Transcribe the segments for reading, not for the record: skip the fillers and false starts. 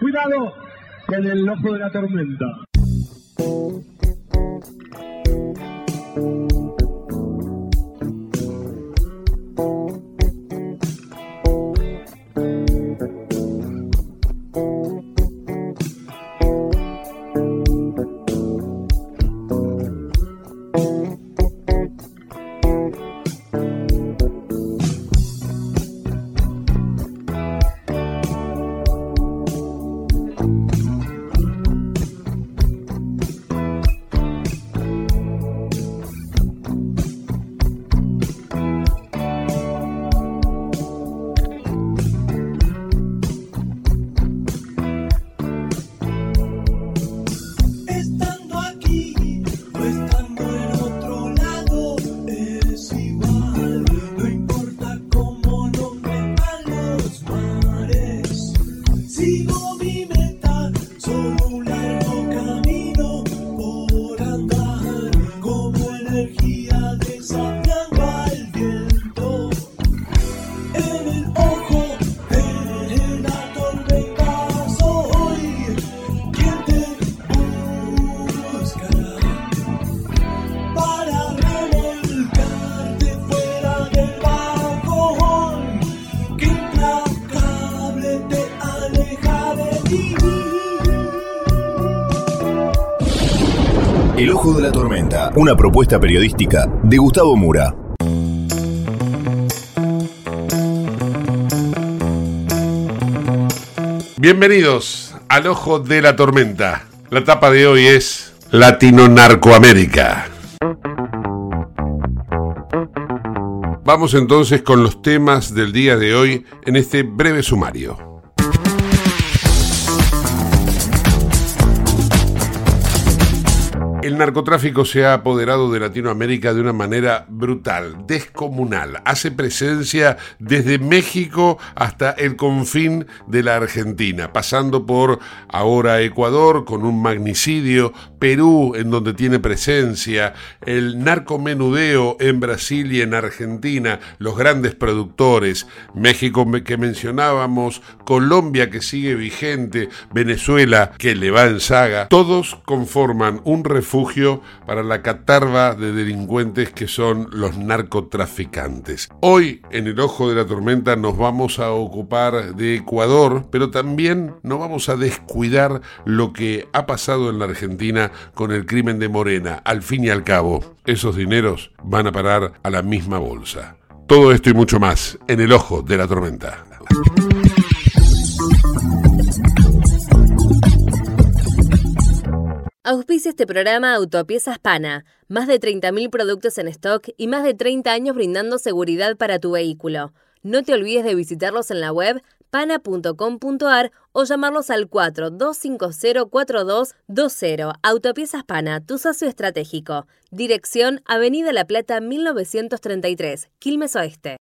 Cuidado con el ojo de la tormenta. El ojo de la tormenta, una propuesta periodística de Gustavo Mura. Bienvenidos al ojo de la tormenta. La tapa de hoy es Latino Narcoamérica. Vamos entonces con los temas del día de hoy en este breve sumario. El narcotráfico se ha apoderado de Latinoamérica de una manera brutal, descomunal. Hace presencia desde México hasta el confín de la Argentina, pasando por ahora Ecuador con un magnicidio, Perú en donde tiene presencia, el narcomenudeo en Brasil y en Argentina, los grandes productores, México que mencionábamos, Colombia que sigue vigente, Venezuela que le va en saga. Todos conforman un refugio para la catarba de delincuentes que son los narcotraficantes. Hoy, en el ojo de la tormenta, nos vamos a ocupar de Ecuador, pero también no vamos a descuidar lo que ha pasado en la Argentina con el crimen de Morena. Al fin y al cabo, esos dineros van a parar a la misma bolsa. Todo esto y mucho más en el ojo de la tormenta. Auspicia este programa Autopiezas Pana, más de 30.000 productos en stock y más de 30 años brindando seguridad para tu vehículo. No te olvides de visitarlos en la web pana.com.ar o llamarlos al 42504220. Autopiezas Pana, tu socio estratégico. Dirección Avenida La Plata 1933, Quilmes Oeste.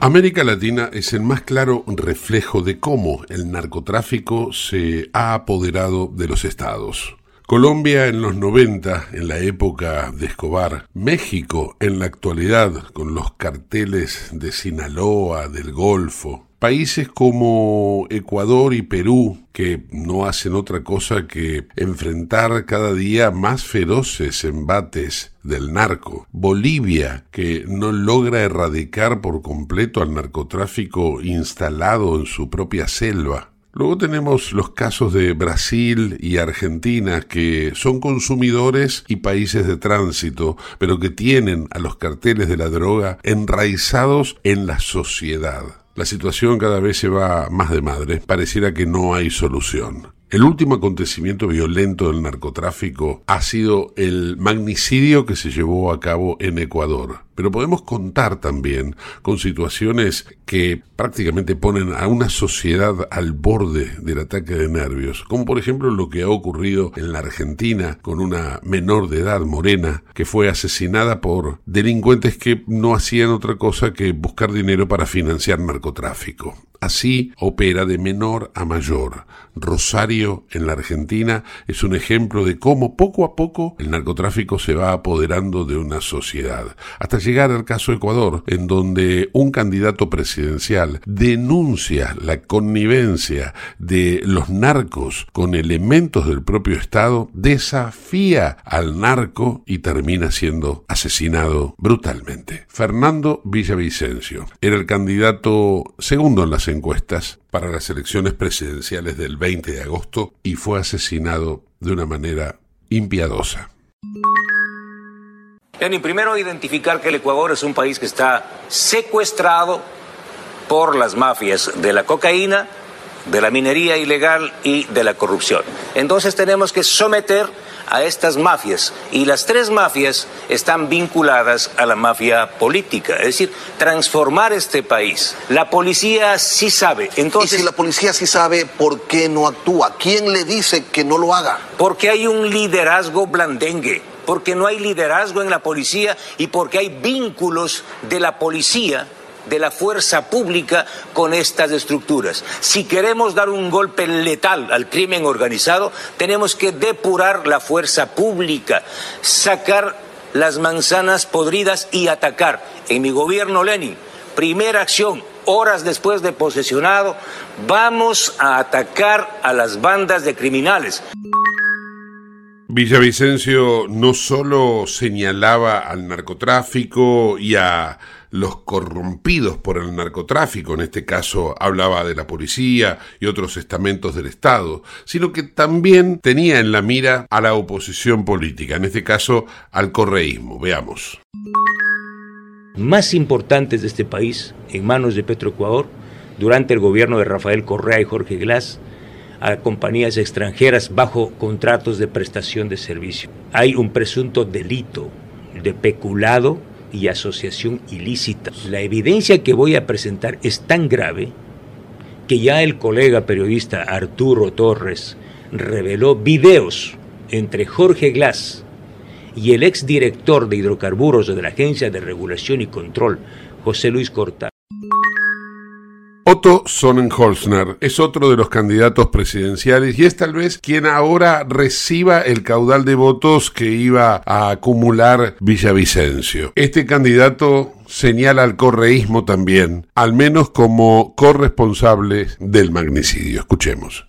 América Latina es el más claro reflejo de cómo el narcotráfico se ha apoderado de los estados. Colombia en los 90, en la época de Escobar. México en la actualidad, con los carteles de Sinaloa, del Golfo. Países como Ecuador y Perú, que no hacen otra cosa que enfrentar cada día más feroces embates del narco. Bolivia, que no logra erradicar por completo al narcotráfico instalado en su propia selva. Luego tenemos los casos de Brasil y Argentina, que son consumidores y países de tránsito, pero que tienen a los carteles de la droga enraizados en la sociedad. La situación cada vez se va más de madre. Pareciera que no hay solución. El último acontecimiento violento del narcotráfico ha sido el magnicidio que se llevó a cabo en Ecuador. Pero podemos contar también con situaciones que prácticamente ponen a una sociedad al borde del ataque de nervios. Como por ejemplo lo que ha ocurrido en la Argentina con una menor de edad, Morena, que fue asesinada por delincuentes que no hacían otra cosa que buscar dinero para financiar narcotráfico. Así opera de menor a mayor. Rosario, en la Argentina, es un ejemplo de cómo poco a poco el narcotráfico se va apoderando de una sociedad, hasta llegar al caso Ecuador, en donde un candidato presidencial denuncia la connivencia de los narcos con elementos del propio Estado, desafía al narco y termina siendo asesinado brutalmente. Fernando Villavicencio era el candidato segundo en las encuestas para las elecciones presidenciales del 20 de agosto y fue asesinado de una manera impiadosa. Lenin, primero identificar que el Ecuador es un país que está secuestrado por las mafias de la cocaína, de la minería ilegal y de la corrupción. Entonces tenemos que someter a estas mafias, y las tres mafias están vinculadas a la mafia política, es decir, transformar este país. La policía sí sabe. Entonces, ¿y si la policía sí sabe, por qué no actúa? ¿Quién le dice que no lo haga? Porque hay un liderazgo blandengue, porque no hay liderazgo en la policía y porque hay vínculos de la policía, de la fuerza pública con estas estructuras. Si queremos dar un golpe letal al crimen organizado, tenemos que depurar la fuerza pública, sacar las manzanas podridas y atacar. En mi gobierno, Lenin, primera acción, horas después de posesionado, vamos a atacar a las bandas de criminales. Villavicencio no solo señalaba al narcotráfico y a los corrompidos por el narcotráfico, en este caso hablaba de la policía y otros estamentos del Estado, sino que también tenía en la mira a la oposición política, en este caso al correísmo. Veamos. Más importantes de este país, en manos de Petroecuador, durante el gobierno de Rafael Correa y Jorge Glass, a compañías extranjeras bajo contratos de prestación de servicio. Hay un presunto delito de peculado y asociación ilícita. La evidencia que voy a presentar es tan grave que ya el colega periodista Arturo Torres reveló videos entre Jorge Glass y el exdirector de hidrocarburos de la Agencia de Regulación y Control, José Luis Cortá. Otto Sonnenholzner es otro de los candidatos presidenciales y es tal vez quien ahora reciba el caudal de votos que iba a acumular Villavicencio. Este candidato señala al correísmo también, al menos como corresponsable del magnicidio. Escuchemos.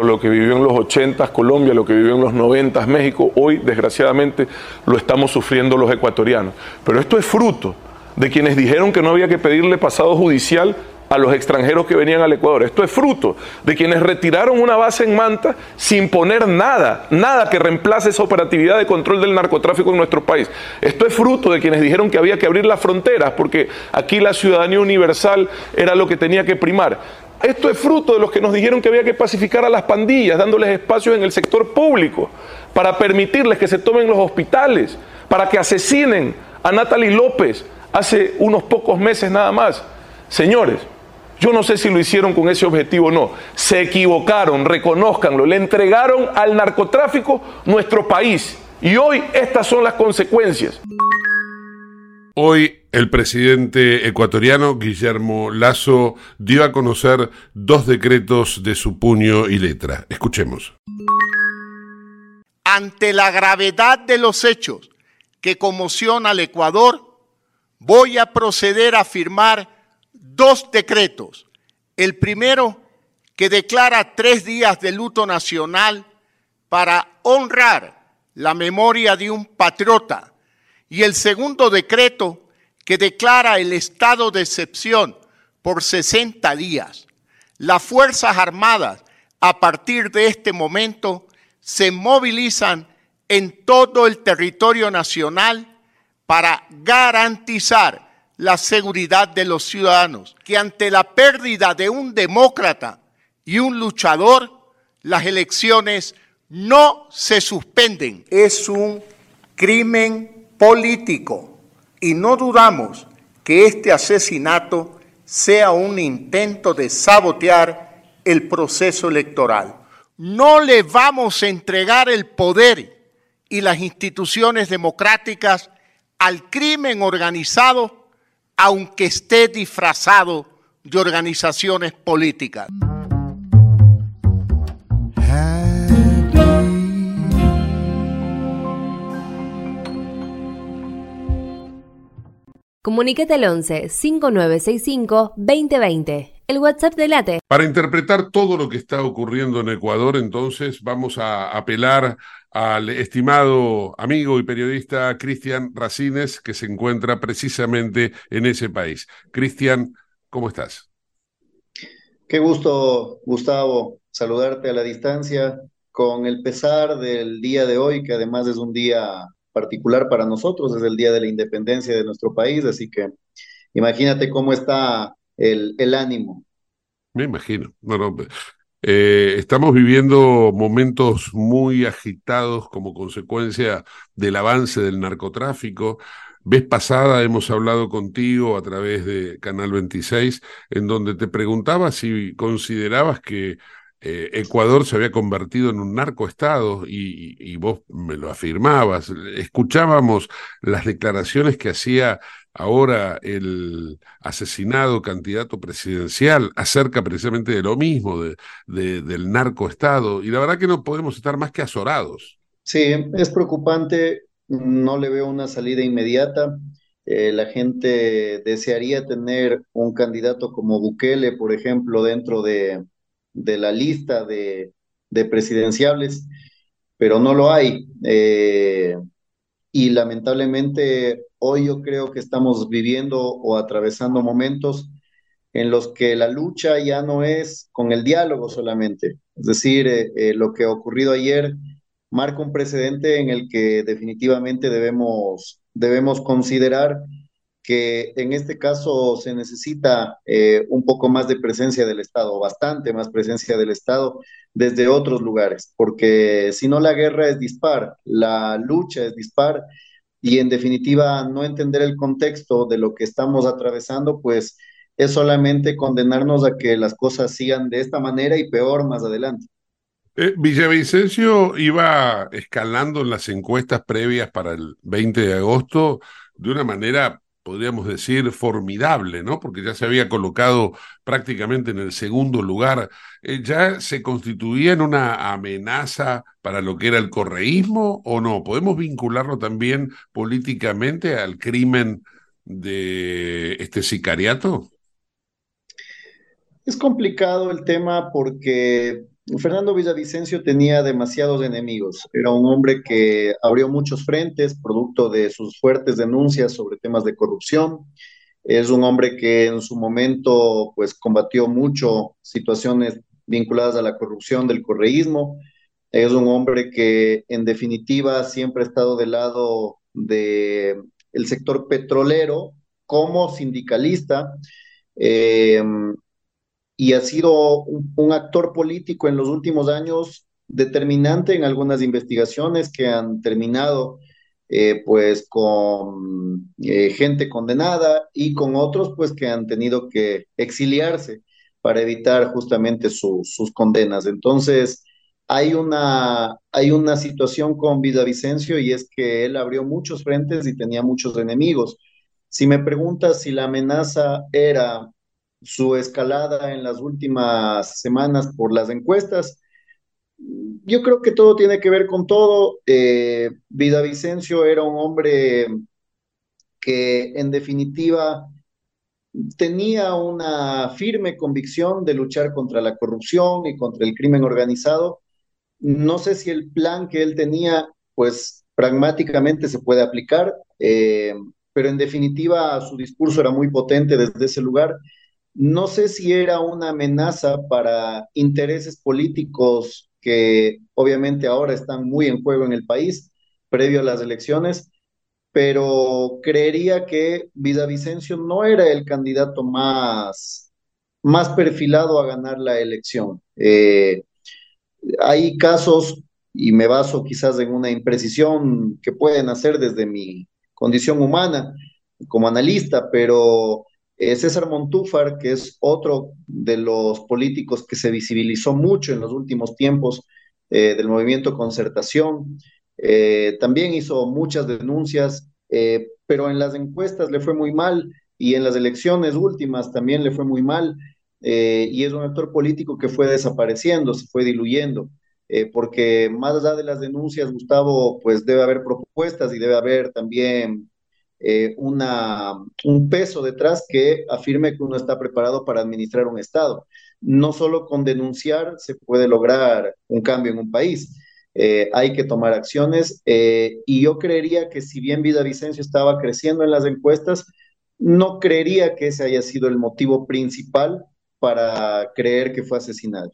Lo que vivió en los 80s Colombia, lo que vivió en los 90s México, hoy desgraciadamente lo estamos sufriendo los ecuatorianos. Pero esto es fruto de quienes dijeron que no había que pedirle pasado judicial a los extranjeros que venían al Ecuador. Esto es fruto de quienes retiraron una base en Manta sin poner nada que reemplace esa operatividad de control del narcotráfico en nuestro país. Esto es fruto de quienes dijeron que había que abrir las fronteras porque aquí la ciudadanía universal era lo que tenía que primar. Esto es fruto de los que nos dijeron que había que pacificar a las pandillas, dándoles espacios en el sector público para permitirles que se tomen los hospitales, para que asesinen a Natalie López hace unos pocos meses nada más. Señores, yo no sé si lo hicieron con ese objetivo o no. Se equivocaron, reconózcanlo. Le entregaron al narcotráfico nuestro país. Y hoy estas son las consecuencias. Hoy el presidente ecuatoriano Guillermo Lazo dio a conocer 2 decretos de su puño y letra. Escuchemos. Ante la gravedad de los hechos que conmocionan al Ecuador, voy a proceder a firmar 2 decretos. El primero, que declara 3 días de luto nacional para honrar la memoria de un patriota. Y el segundo decreto, que declara el estado de excepción por 60 días. Las Fuerzas Armadas, a partir de este momento, se movilizan en todo el territorio nacional para garantizar la seguridad de los ciudadanos, que ante la pérdida de un demócrata y un luchador, las elecciones no se suspenden. Es un crimen político y no dudamos que este asesinato sea un intento de sabotear el proceso electoral. No le vamos a entregar el poder y las instituciones democráticas al crimen organizado, aunque esté disfrazado de organizaciones políticas. Comuníquete al 11-5965-2020, el WhatsApp de LATE. Para interpretar todo lo que está ocurriendo en Ecuador, entonces, vamos a apelar al estimado amigo y periodista Christian Racines, que se encuentra precisamente en ese país. Christian, ¿cómo estás? Qué gusto, Gustavo, saludarte a la distancia con el pesar del día de hoy, que además es un día particular para nosotros, es el Día de la Independencia de nuestro país, así que imagínate cómo está el ánimo. Me imagino. Estamos viviendo momentos muy agitados como consecuencia del avance del narcotráfico. Vez pasada hemos hablado contigo a través de Canal 26, en donde te preguntaba si considerabas que Ecuador se había convertido en un narcoestado y vos me lo afirmabas. Escuchábamos las declaraciones que hacía ahora el asesinado candidato presidencial acerca precisamente de lo mismo, del narcoestado, y la verdad que no podemos estar más que azorados. Sí, es preocupante, no le veo una salida inmediata. La gente desearía tener un candidato como Bukele, por ejemplo, dentro de la lista de presidenciables, pero no lo hay. Y lamentablemente hoy yo creo que estamos viviendo o atravesando momentos en los que la lucha ya no es con el diálogo solamente. Es decir, lo que ha ocurrido ayer marca un precedente en el que definitivamente debemos considerar que en este caso se necesita un poco más de presencia del Estado, bastante más presencia del Estado desde otros lugares, porque si no la guerra es dispar, la lucha es dispar, y en definitiva no entender el contexto de lo que estamos atravesando, pues es solamente condenarnos a que las cosas sigan de esta manera y peor más adelante. Villavicencio iba escalando en las encuestas previas para el 20 de agosto de una manera, podríamos decir, formidable, ¿no? Porque ya se había colocado prácticamente en el segundo lugar. ¿Ya se constituía en una amenaza para lo que era el correísmo o no? ¿Podemos vincularlo también políticamente al crimen de este sicariato? Es complicado el tema porque Fernando Villavicencio tenía demasiados enemigos. Era un hombre que abrió muchos frentes, producto de sus fuertes denuncias sobre temas de corrupción. Es un hombre que en su momento pues, combatió mucho situaciones vinculadas a la corrupción del correísmo. Es un hombre que en definitiva siempre ha estado del lado del sector petrolero como sindicalista. Y ha sido un actor político en los últimos años determinante en algunas investigaciones que han terminado pues con gente condenada y con otros pues que han tenido que exiliarse para evitar justamente sus condenas. Entonces hay una situación con Villavicencio y es que él abrió muchos frentes y tenía muchos enemigos. Si me preguntas si la amenaza era su escalada en las últimas semanas por las encuestas, yo creo que todo tiene que ver con todo. Villavicencio era un hombre que en definitiva tenía una firme convicción de luchar contra la corrupción y contra el crimen organizado. No sé si el plan que él tenía pues pragmáticamente se puede aplicar, pero en definitiva su discurso era muy potente desde ese lugar. No sé si era una amenaza para intereses políticos que obviamente ahora están muy en juego en el país, previo a las elecciones, pero creería que Villavicencio no era el candidato más perfilado a ganar la elección. Hay casos, y me baso quizás en una imprecisión que pueden hacer desde mi condición humana como analista, pero César Montúfar, que es otro de los políticos que se visibilizó mucho en los últimos tiempos del movimiento Concertación, también hizo muchas denuncias, pero en las encuestas le fue muy mal, y en las elecciones últimas también le fue muy mal, y es un actor político que fue desapareciendo, se fue diluyendo, porque más allá de las denuncias, Gustavo, pues debe haber propuestas y debe haber también un peso detrás que afirme que uno está preparado para administrar un Estado. No solo con denunciar se puede lograr un cambio en un país, hay que tomar acciones, y yo creería que si bien Villavicencio estaba creciendo en las encuestas, no creería que ese haya sido el motivo principal para creer que fue asesinado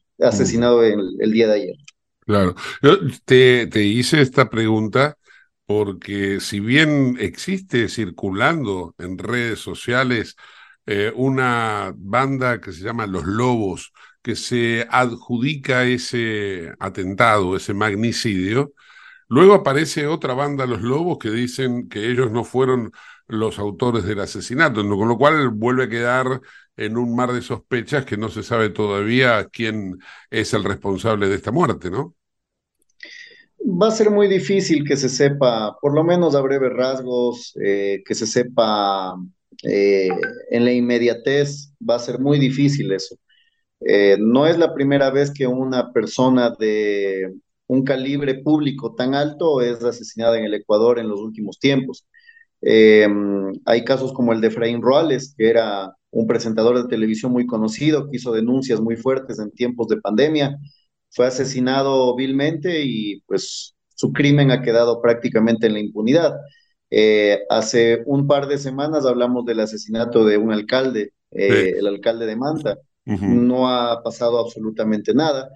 el día de ayer. Claro. Yo te hice esta pregunta porque si bien existe circulando en redes sociales una banda que se llama Los Lobos, que se adjudica ese atentado, ese magnicidio, luego aparece otra banda, Los Lobos, que dicen que ellos no fueron los autores del asesinato, con lo cual vuelve a quedar en un mar de sospechas que no se sabe todavía quién es el responsable de esta muerte, ¿no? Va a ser muy difícil que se sepa, por lo menos a breves rasgos, que se sepa en la inmediatez, va a ser muy difícil eso. No es la primera vez que una persona de un calibre público tan alto es asesinada en el Ecuador en los últimos tiempos. Hay casos como el de Efraín Roales, que era un presentador de televisión muy conocido, que hizo denuncias muy fuertes en tiempos de pandemia, fue asesinado vilmente y pues su crimen ha quedado prácticamente en la impunidad. Hace un par de semanas hablamos del asesinato de un alcalde, el alcalde de Manta. No ha pasado absolutamente nada.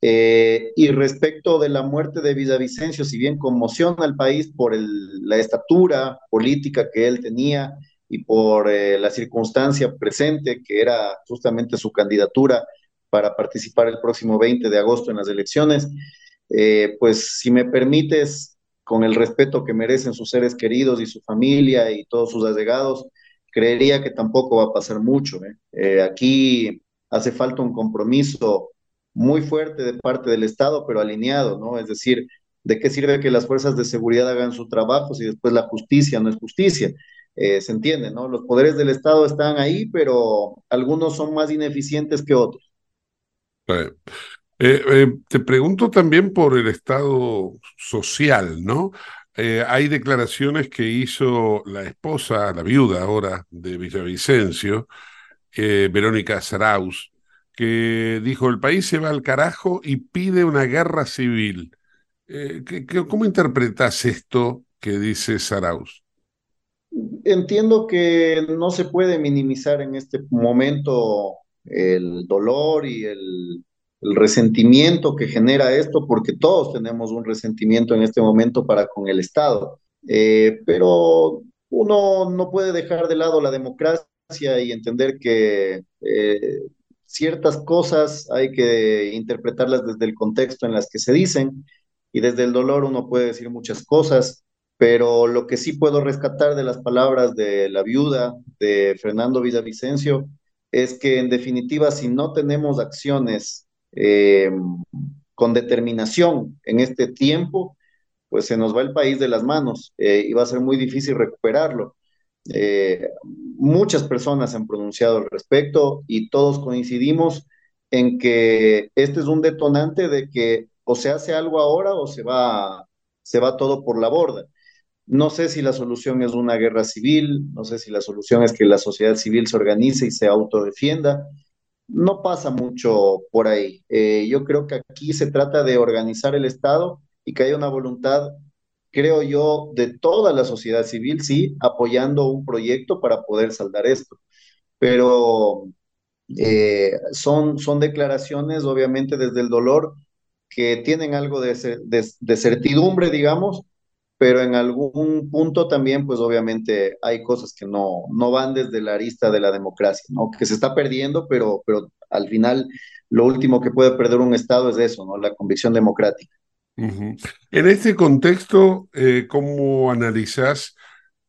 Y respecto de la muerte de Villavicencio, si bien conmociona al país por la estatura política que él tenía y por la circunstancia presente, que era justamente su candidatura para participar el próximo 20 de agosto en las elecciones, pues si me permites, con el respeto que merecen sus seres queridos y su familia y todos sus allegados, creería que tampoco va a pasar mucho, ¿eh? Aquí hace falta un compromiso muy fuerte de parte del Estado, pero alineado, ¿no? Es decir, ¿de qué sirve que las fuerzas de seguridad hagan su trabajo si después la justicia no es justicia? Se entiende, ¿no? Los poderes del Estado están ahí, pero algunos son más ineficientes que otros. Te pregunto también por el estado social, ¿no? Hay declaraciones que hizo la esposa, la viuda ahora de Villavicencio, Verónica Sarauz, que dijo, el país se va al carajo y pide una guerra civil. ¿Cómo interpretas esto que dice Sarauz? Entiendo que no se puede minimizar en este momento el dolor y el resentimiento que genera esto, porque todos tenemos un resentimiento en este momento para con el Estado. Pero uno no puede dejar de lado la democracia y entender que ciertas cosas hay que interpretarlas desde el contexto en las que se dicen, y desde el dolor uno puede decir muchas cosas, pero lo que sí puedo rescatar de las palabras de la viuda de Fernando Villavicencio es que en definitiva si no tenemos acciones con determinación en este tiempo, pues se nos va el país de las manos y va a ser muy difícil recuperarlo. Muchas personas han pronunciado al respecto y todos coincidimos en que este es un detonante de que o se hace algo ahora o se va todo por la borda. No sé si la solución es una guerra civil, no sé si la solución es que la sociedad civil se organice y se autodefienda. No pasa mucho por ahí. Yo creo que aquí se trata de organizar el Estado y que haya una voluntad, creo yo, de toda la sociedad civil, sí, apoyando un proyecto para poder saldar esto. Pero son declaraciones, obviamente, desde el dolor, que tienen algo de certidumbre, digamos, pero en algún punto también, pues obviamente hay cosas que no van desde la arista de la democracia, ¿no? Que se está perdiendo, pero al final lo último que puede perder un Estado es eso, ¿no? La convicción democrática. Uh-huh. En este contexto, ¿cómo analizás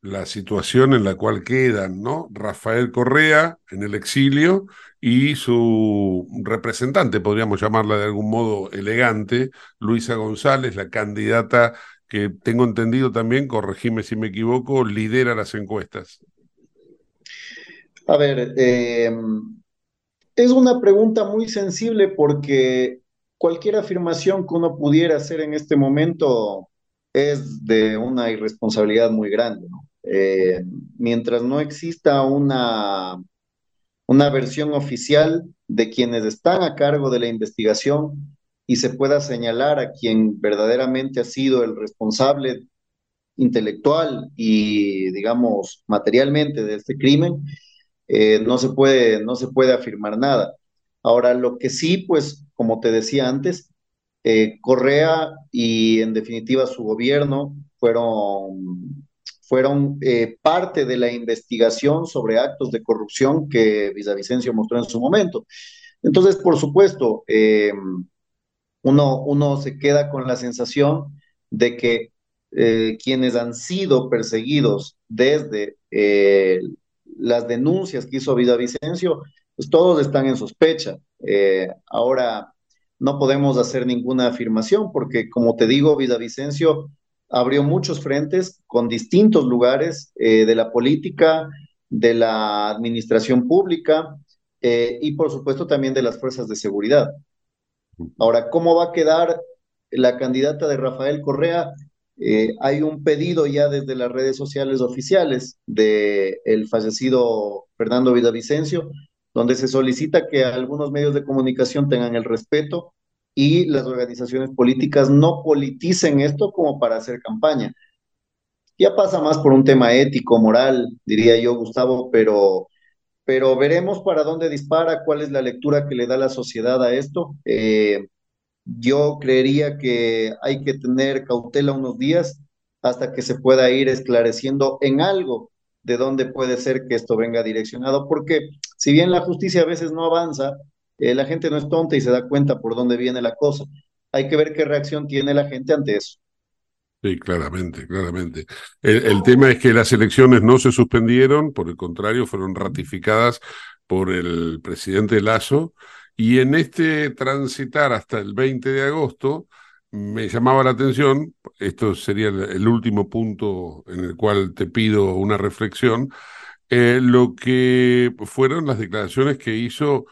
la situación en la cual quedan, ¿no? Rafael Correa en el exilio y su representante, podríamos llamarla de algún modo elegante, Luisa González, la candidata que tengo entendido también, corregime si me equivoco, lidera las encuestas? A ver, es una pregunta muy sensible porque cualquier afirmación que uno pudiera hacer en este momento es de una irresponsabilidad muy grande, ¿no? Mientras no exista una versión oficial de quienes están a cargo de la investigación y se pueda señalar a quien verdaderamente ha sido el responsable intelectual y, digamos, materialmente de este crimen, no se puede afirmar nada. Ahora, lo que sí, pues, como te decía antes, Correa y en definitiva su gobierno fueron parte de la investigación sobre actos de corrupción que Villavicencio mostró en su momento. Entonces, por supuesto, uno se queda con la sensación de que quienes han sido perseguidos desde las denuncias que hizo Villavicencio, pues todos están en sospecha. Ahora, no podemos hacer ninguna afirmación porque, como te digo, Villavicencio abrió muchos frentes con distintos lugares de la política, de la administración pública y, por supuesto, también de las fuerzas de seguridad. Ahora, ¿cómo va a quedar la candidata de Rafael Correa? Hay un pedido ya desde las redes sociales oficiales del fallecido Fernando Villavicencio, donde se solicita que algunos medios de comunicación tengan el respeto y las organizaciones políticas no politicen esto como para hacer campaña. Ya pasa más por un tema ético, moral, diría yo, Gustavo, pero veremos para dónde dispara, cuál es la lectura que le da la sociedad a esto. Yo creería que hay que tener cautela unos días hasta que se pueda ir esclareciendo en algo de dónde puede ser que esto venga direccionado, porque si bien la justicia a veces no avanza, la gente no es tonta y se da cuenta por dónde viene la cosa. Hay que ver qué reacción tiene la gente ante eso. Sí, claramente, claramente. El tema es que las elecciones no se suspendieron, por el contrario, fueron ratificadas por el presidente Lazo, y en este transitar hasta el 20 de agosto me llamaba la atención, esto sería el último punto en el cual te pido una reflexión, lo que fueron las declaraciones que hizo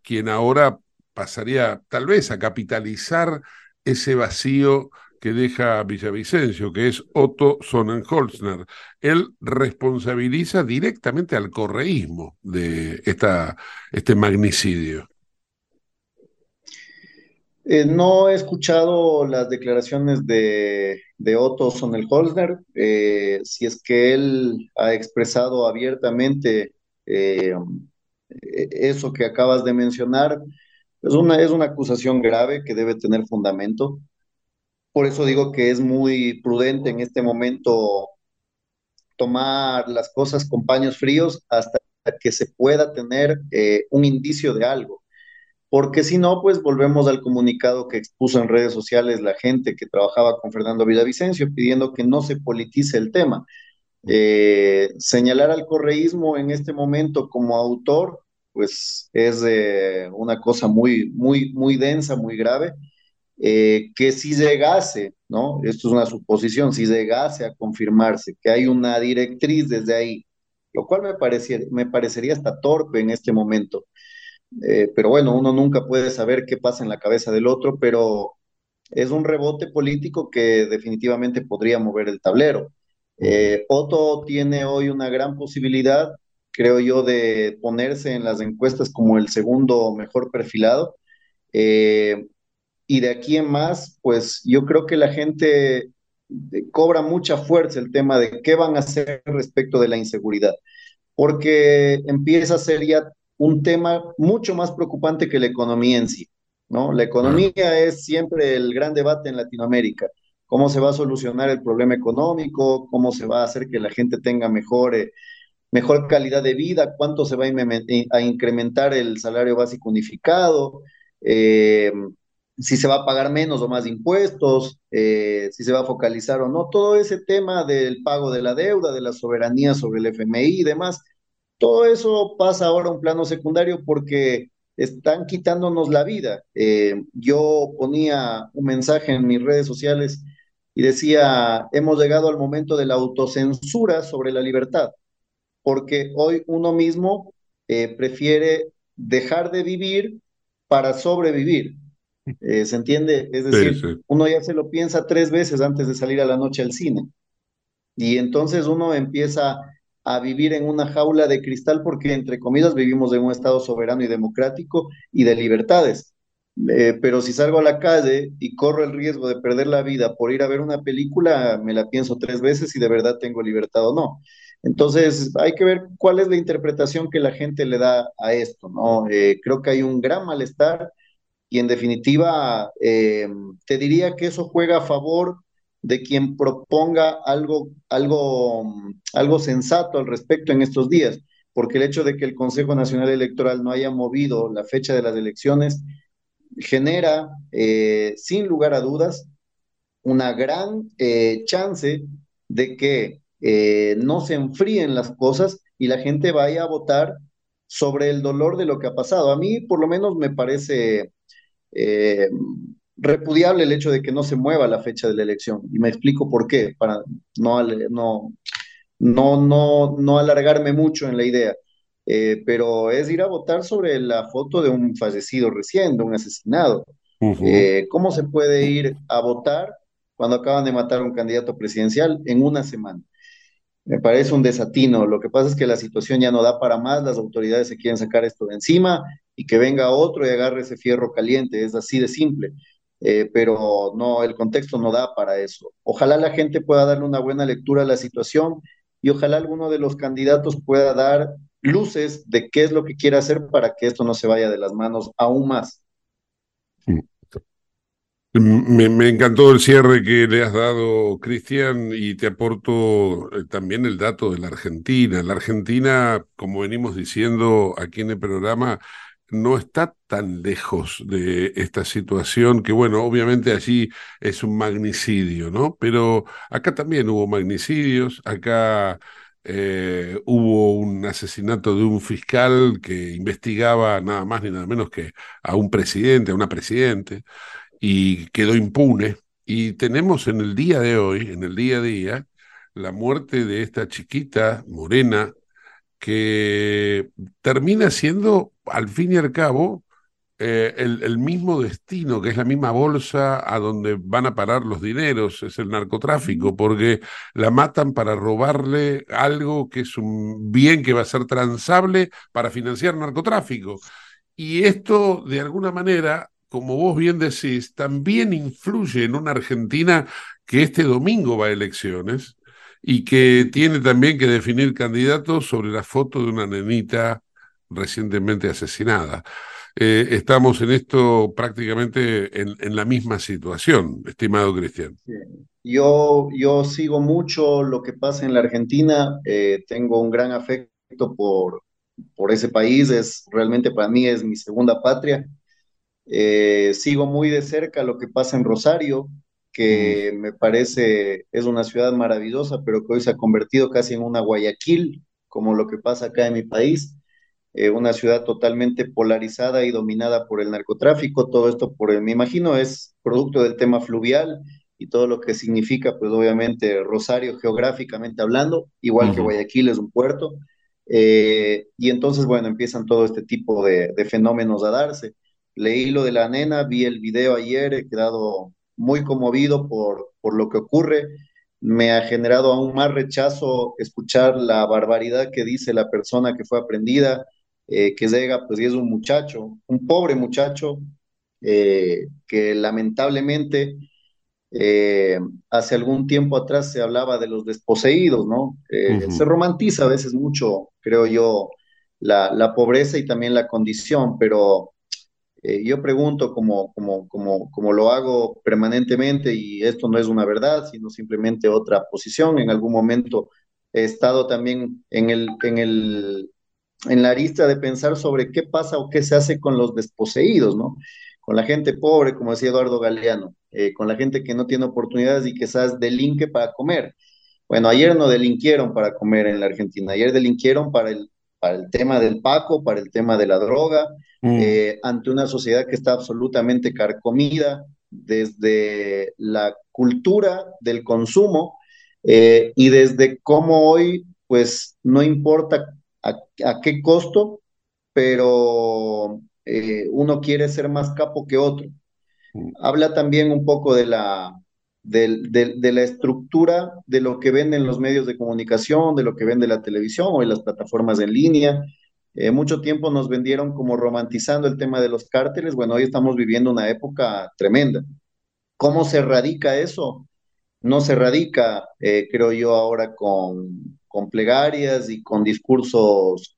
quien ahora pasaría tal vez a capitalizar ese vacío que deja Villavicencio, que es Otto Sonnenholzner. Él responsabiliza directamente al correísmo de este magnicidio. No he escuchado las declaraciones de Otto Sonnenholzner, si es que él ha expresado abiertamente eso que acabas de mencionar. Es una acusación grave que debe tener fundamento. Por eso digo que es muy prudente en este momento tomar las cosas con paños fríos hasta que se pueda tener un indicio de algo. Porque si no, pues volvemos al comunicado que expuso en redes sociales la gente que trabajaba con Fernando Villavicencio, pidiendo que no se politice el tema. Señalar al correísmo en este momento como autor, pues es una cosa muy, muy, muy densa, muy grave, que si llegase, ¿no? Esto es una suposición, si llegase a confirmarse que hay una directriz desde ahí, lo cual me parecería hasta torpe en este momento. Pero bueno, uno nunca puede saber qué pasa en la cabeza del otro, pero es un rebote político que definitivamente podría mover el tablero. Otto tiene hoy una gran posibilidad, creo yo, de ponerse en las encuestas como el segundo mejor perfilado. Y de aquí en más, pues yo creo que la gente cobra mucha fuerza el tema de qué van a hacer respecto de la inseguridad, porque empieza a ser ya un tema mucho más preocupante que la economía en sí, ¿no? La economía es siempre el gran debate en Latinoamérica. ¿Cómo se va a solucionar el problema económico? ¿Cómo se va a hacer que la gente tenga mejor calidad de vida? ¿Cuánto se va a incrementar el salario básico unificado? ¿Si se va a pagar menos o más impuestos? ¿Si se va a focalizar o no? Todo ese tema del pago de la deuda, de la soberanía sobre el FMI y demás, todo eso pasa ahora a un plano secundario porque están quitándonos la vida. Yo ponía un mensaje en mis redes sociales y decía, hemos llegado al momento de la autocensura sobre la libertad, porque hoy uno mismo prefiere dejar de vivir para sobrevivir. ¿Se entiende? Es decir, uno ya se lo piensa 3 veces antes de salir a la noche al cine. Y entonces uno empieza a vivir en una jaula de cristal porque, entre comillas, vivimos en un estado soberano y democrático y de libertades. Pero si salgo a la calle y corro el riesgo de perder la vida por ir a ver una película, me la pienso 3 veces si de verdad tengo libertad o no. Entonces hay que ver cuál es la interpretación que la gente le da a esto, ¿no? Creo que hay un gran malestar y, en definitiva, te diría que eso juega a favor de quien proponga algo sensato al respecto en estos días, porque el hecho de que el Consejo Nacional Electoral no haya movido la fecha de las elecciones genera, sin lugar a dudas, una gran chance de que no se enfríen las cosas y la gente vaya a votar sobre el dolor de lo que ha pasado. A mí, por lo menos, me parece repudiable el hecho de que no se mueva la fecha de la elección, y me explico por qué, para no alargarme mucho en la idea. Pero es ir a votar sobre la foto de un fallecido recién, de un asesinado. ¿Cómo se puede ir a votar cuando acaban de matar a un candidato presidencial en una semana? Me parece un desatino. Lo que pasa es que la situación ya no da para más, las autoridades se quieren sacar esto de encima y que venga otro y agarre ese fierro caliente, es así de simple. Pero no, el contexto no da para eso. Ojalá la gente pueda darle una buena lectura a la situación y ojalá alguno de los candidatos pueda dar luces de qué es lo que quiere hacer para que esto no se vaya de las manos aún más. Me encantó el cierre que le has dado, Cristian, y te aporto también el dato de la Argentina. La Argentina, como venimos diciendo aquí en el programa, no está tan lejos de esta situación, que bueno, obviamente allí es un magnicidio, ¿no? Pero acá también hubo magnicidios, acá... hubo un asesinato de un fiscal que investigaba nada más ni nada menos que a un presidente, a una presidente, y quedó impune. Y tenemos en el día de hoy, en el día a día, la muerte de esta chiquita morena que termina siendo, al fin y al cabo, el mismo destino, que es la misma bolsa a donde van a parar los dineros, es el narcotráfico, porque la matan para robarle algo que es un bien que va a ser transable para financiar narcotráfico. Y esto, de alguna manera, como vos bien decís, también influye en una Argentina que este domingo va a elecciones y que tiene también que definir candidatos sobre la foto de una nenita recientemente asesinada. Estamos en esto prácticamente en la misma situación, estimado Cristian. Yo sigo mucho lo que pasa en la Argentina, tengo un gran afecto por ese país, es realmente para mí es mi segunda patria. Sigo muy de cerca lo que pasa en Rosario, que me parece es una ciudad maravillosa, pero que hoy se ha convertido casi en una Guayaquil, como lo que pasa acá en mi país. Una ciudad totalmente polarizada y dominada por el narcotráfico, todo esto me imagino, es producto del tema fluvial y todo lo que significa, pues obviamente, Rosario geográficamente hablando, igual que Guayaquil es un puerto, y entonces, bueno, empiezan todo este tipo de fenómenos a darse. Leí lo de la nena, vi el video ayer, he quedado muy conmovido por lo que ocurre. Me ha generado aún más rechazo escuchar la barbaridad que dice la persona que fue aprehendida, que llega, pues, y es un muchacho, un pobre muchacho, que lamentablemente hace algún tiempo atrás se hablaba de los desposeídos, ¿no? Se romantiza a veces mucho, creo yo, la pobreza y también la condición, pero yo pregunto, como lo hago permanentemente, y esto no es una verdad, sino simplemente otra posición. En algún momento he estado también en la arista de pensar sobre qué pasa o qué se hace con los desposeídos, ¿no? Con la gente pobre, como decía Eduardo Galeano, con la gente que no tiene oportunidades y quizás delinque para comer. Bueno, ayer no delinquieron para comer en la Argentina, ayer delinquieron para el tema del paco, para el tema de la droga, ante una sociedad que está absolutamente carcomida desde la cultura del consumo, y desde cómo hoy, pues, no importa a qué costo pero uno quiere ser más capo que otro. Habla también un poco de la estructura de lo que venden los medios de comunicación, de lo que vende la televisión o las plataformas en línea. Mucho tiempo nos vendieron como romantizando el tema de los cárteles. Bueno, hoy estamos viviendo una época tremenda. ¿Cómo se erradica eso? No se erradica, creo yo, ahora con plegarias y con discursos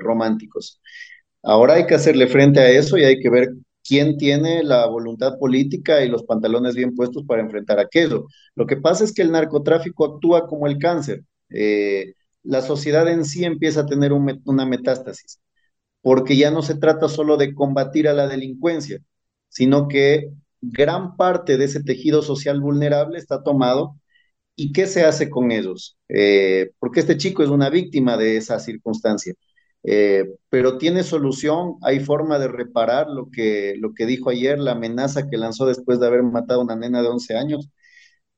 románticos. Ahora hay que hacerle frente a eso y hay que ver quién tiene la voluntad política y los pantalones bien puestos para enfrentar aquello. Lo que pasa es que el narcotráfico actúa como el cáncer. La sociedad en sí empieza a tener una metástasis, porque ya no se trata solo de combatir a la delincuencia, sino que gran parte de ese tejido social vulnerable está tomado. ¿Y qué se hace con ellos? Porque este chico es una víctima de esa circunstancia. Pero tiene solución, hay forma de reparar lo que dijo ayer, la amenaza que lanzó después de haber matado a una nena de 11 años,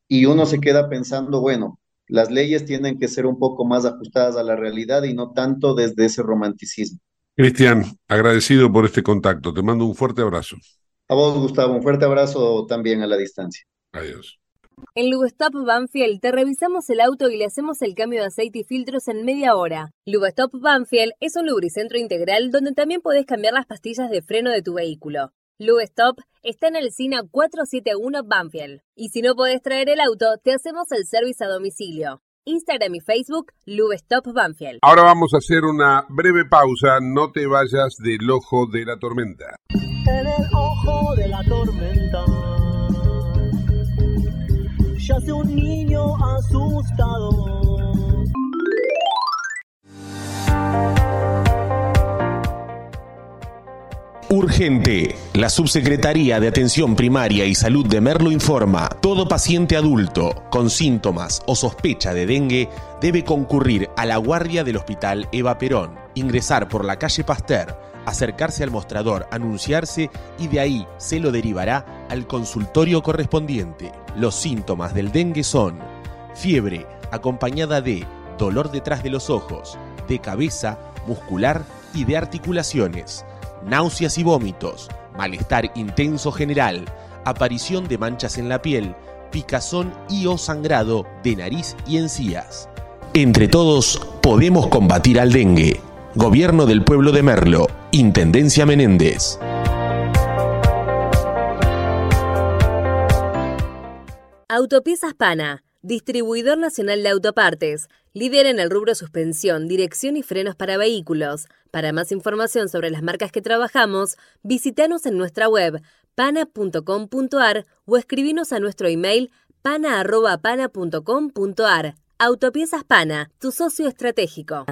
y uno se queda pensando, bueno, las leyes tienen que ser un poco más ajustadas a la realidad y no tanto desde ese romanticismo. Cristian, agradecido por este contacto, te mando un fuerte abrazo. A vos, Gustavo, un fuerte abrazo también a la distancia. Adiós. En Lube Stop Banfield te revisamos el auto y le hacemos el cambio de aceite y filtros en media hora. Lube Stop Banfield es un lubricentro integral donde también podés cambiar las pastillas de freno de tu vehículo. Lube Stop está en el SINA 471 Banfield. Y si no podés traer el auto, te hacemos el servicio a domicilio. Instagram y Facebook, Lube Stop Banfield. Ahora vamos a hacer una breve pausa. No te vayas del ojo de la tormenta. En el ojo de la tormenta yace un niño asustado. Urgente. La Subsecretaría de Atención Primaria y Salud de Merlo informa: todo paciente adulto con síntomas o sospecha de dengue debe concurrir a la guardia del Hospital Eva Perón, ingresar por la calle Pasteur, acercarse al mostrador, anunciarse y de ahí se lo derivará al consultorio correspondiente. Los síntomas del dengue son fiebre acompañada de dolor detrás de los ojos, de cabeza, muscular y de articulaciones, náuseas y vómitos, malestar intenso general, aparición de manchas en la piel, picazón y o sangrado de nariz y encías. Entre todos podemos combatir al dengue. Gobierno del Pueblo de Merlo, Intendencia Menéndez. Autopiezas Pana, distribuidor nacional de autopartes, líder en el rubro suspensión, dirección y frenos para vehículos. Para más información sobre las marcas que trabajamos, visítanos en nuestra web pana.com.ar o escribinos a nuestro email pana@pana.com.ar. Autopiezas Pana, tu socio estratégico.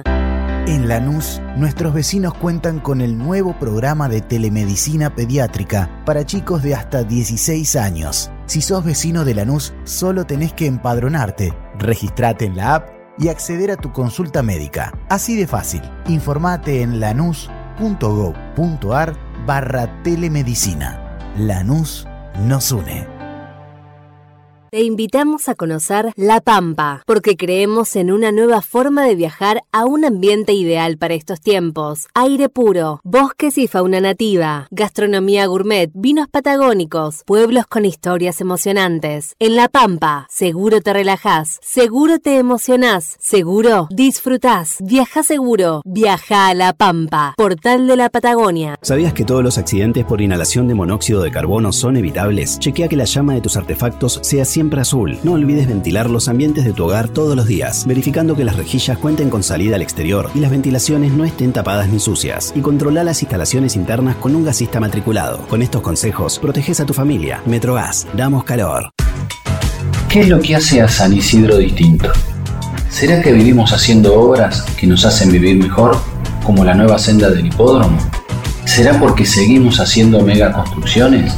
En Lanús, nuestros vecinos cuentan con el nuevo programa de telemedicina pediátrica para chicos de hasta 16 años. Si sos vecino de Lanús, solo tenés que empadronarte, registrate en la app y acceder a tu consulta médica. Así de fácil. Informate en lanus.gov.ar/telemedicina. Lanús nos une. Te invitamos a conocer La Pampa, porque creemos en una nueva forma de viajar a un ambiente ideal para estos tiempos. Aire puro, bosques y fauna nativa, gastronomía gourmet, vinos patagónicos, pueblos con historias emocionantes. En La Pampa, seguro te relajás, seguro te emocionás, seguro disfrutás. Viajá seguro, viajá a La Pampa, portal de la Patagonia. ¿Sabías que todos los accidentes por inhalación de monóxido de carbono son evitables? Chequea que la llama de tus artefactos sea siempre azul. No olvides ventilar los ambientes de tu hogar todos los días, verificando que las rejillas cuenten con salida al exterior y las ventilaciones no estén tapadas ni sucias. Y controla las instalaciones internas con un gasista matriculado. Con estos consejos, proteges a tu familia. Metrogas, damos calor. ¿Qué es lo que hace a San Isidro distinto? ¿Será que vivimos haciendo obras que nos hacen vivir mejor, como la nueva senda del hipódromo? ¿Será porque seguimos haciendo megaconstrucciones?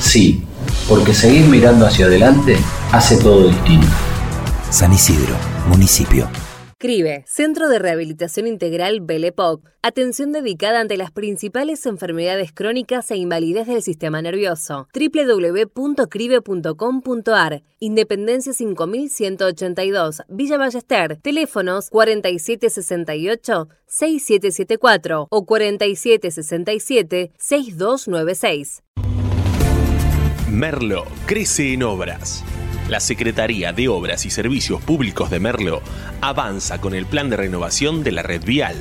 Sí. Porque seguir mirando hacia adelante hace todo distinto. San Isidro, municipio. CRIBE, Centro de Rehabilitación Integral Belle-Époque, atención dedicada ante las principales enfermedades crónicas e invalidez del sistema nervioso. www.cribe.com.ar, Independencia 5182, Villa Ballester, teléfonos 4768-6774 o 4767-6296. Merlo crece en obras. La Secretaría de Obras y Servicios Públicos de Merlo avanza con el plan de renovación de la red vial.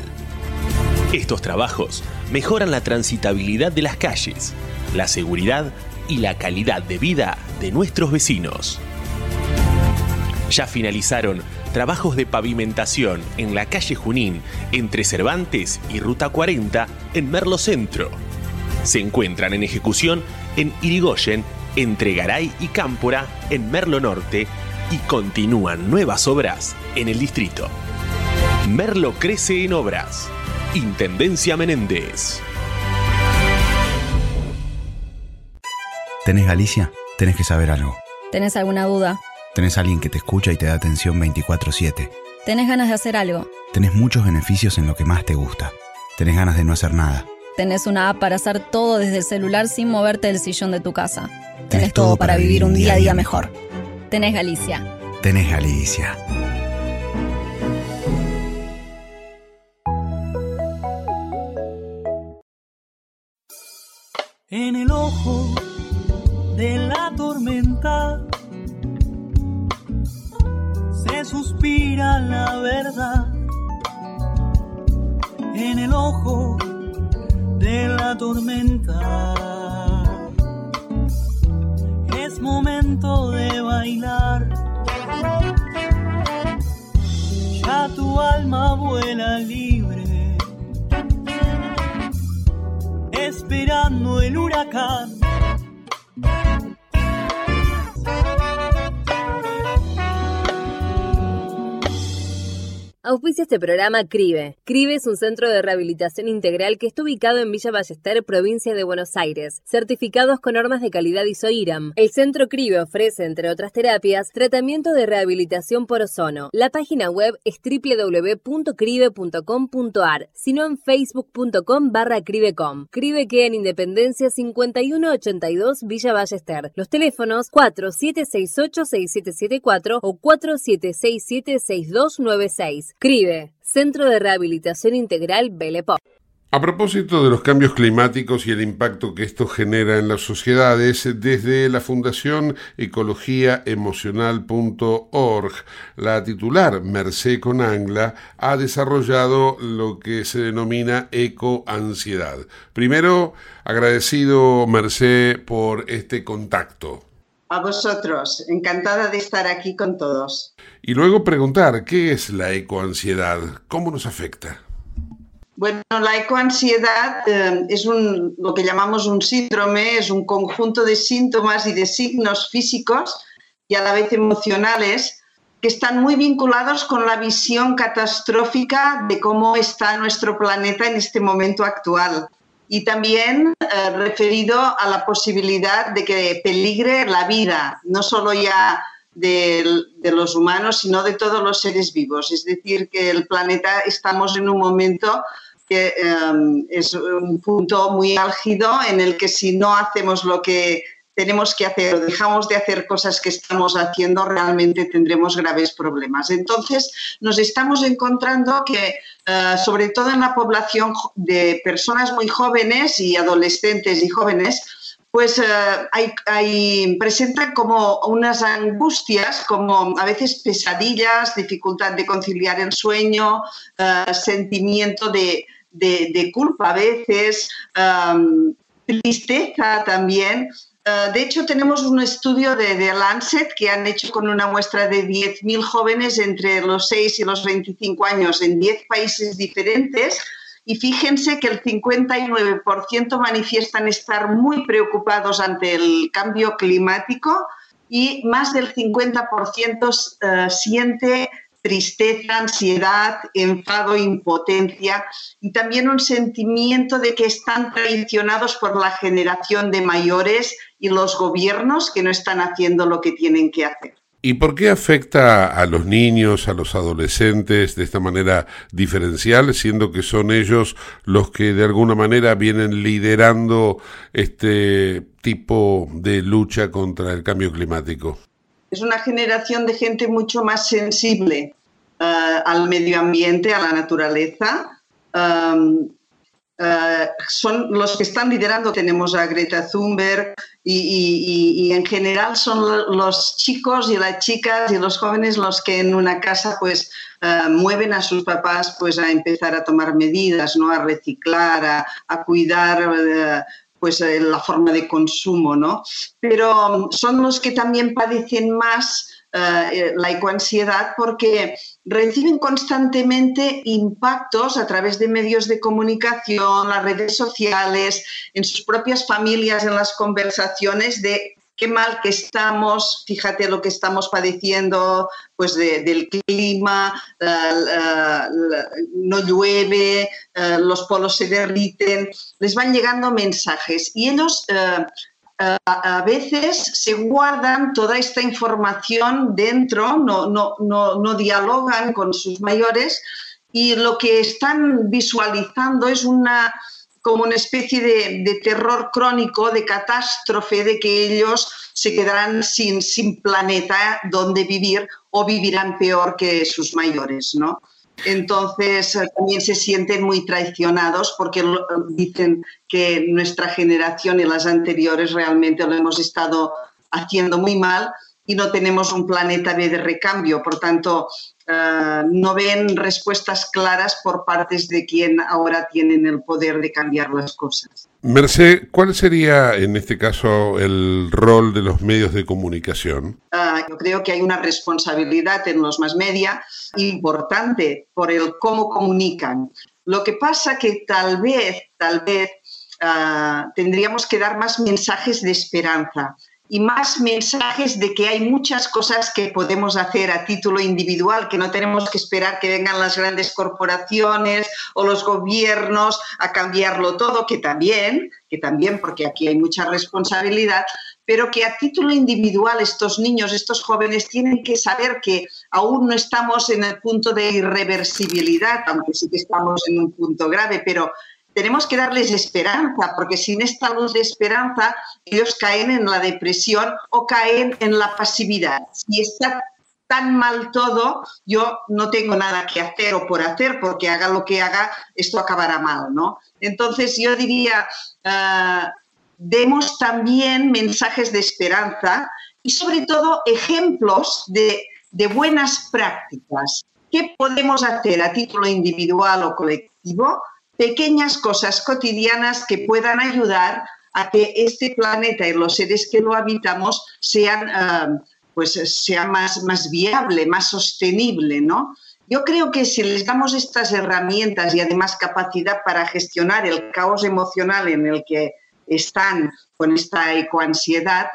Estos trabajos mejoran la transitabilidad de las calles, la seguridad y la calidad de vida de nuestros vecinos. Ya finalizaron trabajos de pavimentación en la calle Junín, entre Cervantes y Ruta 40 en Merlo Centro. Se encuentran en ejecución en Irigoyen, entre Garay y Cámpora en Merlo Norte, y continúan nuevas obras en el distrito. Merlo crece en obras. Intendencia Menéndez. ¿Tenés Galicia? Tenés que saber algo. ¿Tenés alguna duda? ¿Tenés alguien que te escucha y te da atención 24/7? ¿Tenés ganas de hacer algo? ¿Tenés muchos beneficios en lo que más te gusta? ¿Tenés ganas de no hacer nada? ¿Tenés una app para hacer todo desde el celular sin moverte del sillón de tu casa? Tenés todo para vivir un día a día mejor. Tenés Galicia. Tenés Galicia. En el ojo de la tormenta se suspira la verdad. En el ojo de la tormenta es momento de bailar. Ya tu alma vuela libre, esperando el huracán. Auspicia este programa CRIBE. CRIBE es un centro de rehabilitación integral que está ubicado en Villa Ballester, provincia de Buenos Aires, certificados con normas de calidad ISO IRAM. El centro CRIBE ofrece, entre otras terapias, tratamiento de rehabilitación por ozono. La página web es www.cribe.com.ar, sino en facebook.com/cribecom. CRIBE queda en Independencia 5182, Villa Ballester. Los teléfonos 4768-6774 o 4767-6296. CRIBE, Centro de Rehabilitación Integral Belle-Époque. A propósito de los cambios climáticos y el impacto que esto genera en las sociedades, desde la Fundación ecologíaemocional.org, la titular Mercè Conangla ha desarrollado lo que se denomina ecoansiedad. Primero, agradecido Mercè por este contacto. A vosotros, encantada de estar aquí con todos. Y luego preguntar, ¿qué es la ecoansiedad? ¿Cómo nos afecta? Bueno, la ecoansiedad es lo que llamamos un síndrome, es un conjunto de síntomas y de signos físicos y a la vez emocionales que están muy vinculados con la visión catastrófica de cómo está nuestro planeta en este momento actual. Y también referido a la posibilidad de que peligre la vida, no solo ya de los humanos, sino de todos los seres vivos. Es decir, que el planeta estamos en un momento que es un punto muy álgido en el que si no hacemos lo que tenemos que hacer o dejamos de hacer cosas que estamos haciendo, realmente tendremos graves problemas. Entonces, nos estamos encontrando que, sobre todo en la población de personas muy jóvenes y adolescentes y jóvenes, pues presentan como unas angustias, como a veces pesadillas, dificultad de conciliar el sueño, sentimiento de culpa a veces, tristeza también. De hecho, tenemos un estudio de Lancet que han hecho con una muestra de 10.000 jóvenes entre los 6 y los 25 años en 10 países diferentes, y fíjense que el 59% manifiestan estar muy preocupados ante el cambio climático y más del 50% siente tristeza, ansiedad, enfado, impotencia y también un sentimiento de que están traicionados por la generación de mayores y los gobiernos que no están haciendo lo que tienen que hacer. ¿Y por qué afecta a los niños, a los adolescentes de esta manera diferencial, siendo que son ellos los que de alguna manera vienen liderando este tipo de lucha contra el cambio climático? Es una generación de gente mucho más sensible al medio ambiente, a la naturaleza. Son los que están liderando. Tenemos a Greta Thunberg y en general son los chicos y las chicas y los jóvenes los que en una casa pues mueven a sus papás pues a empezar a tomar medidas, ¿no? A reciclar, a cuidar pues la forma de consumo, ¿no? Pero son los que también padecen más la ecoansiedad porque reciben constantemente impactos a través de medios de comunicación, las redes sociales, en sus propias familias, en las conversaciones de qué mal que estamos, fíjate lo que estamos padeciendo pues del clima, no llueve, los polos se derriten, les van llegando mensajes y ellos a veces se guardan toda esta información dentro, no dialogan con sus mayores y lo que están visualizando es como una especie de terror crónico, de catástrofe, de que ellos se quedarán sin planeta donde vivir o vivirán peor que sus mayores, ¿no? Entonces también se sienten muy traicionados porque dicen que nuestra generación y las anteriores realmente lo hemos estado haciendo muy mal y no tenemos un planeta B de recambio. Por tanto, no ven respuestas claras por partes de quien ahora tienen el poder de cambiar las cosas. Mercè, ¿cuál sería en este caso el rol de los medios de comunicación? Yo creo que hay una responsabilidad en los más media importante por el cómo comunican. Lo que pasa que tal vez tendríamos que dar más mensajes de esperanza. Y más mensajes de que hay muchas cosas que podemos hacer a título individual, que no tenemos que esperar que vengan las grandes corporaciones o los gobiernos a cambiarlo todo, que también, porque aquí hay mucha responsabilidad, pero que a título individual estos niños, estos jóvenes tienen que saber que aún no estamos en el punto de irreversibilidad, aunque sí que estamos en un punto grave, pero tenemos que darles esperanza, porque sin esta luz de esperanza ellos caen en la depresión o caen en la pasividad. Si está tan mal todo, yo no tengo nada que hacer o por hacer, porque haga lo que haga, esto acabará mal, ¿no? Entonces yo diría, demos también mensajes de esperanza y sobre todo ejemplos de buenas prácticas. ¿Qué podemos hacer a título individual o colectivo? Pequeñas cosas cotidianas que puedan ayudar a que este planeta y los seres que lo habitamos sean más viable, más sostenible, ¿no? Yo creo que si les damos estas herramientas y además capacidad para gestionar el caos emocional en el que están con esta ecoansiedad,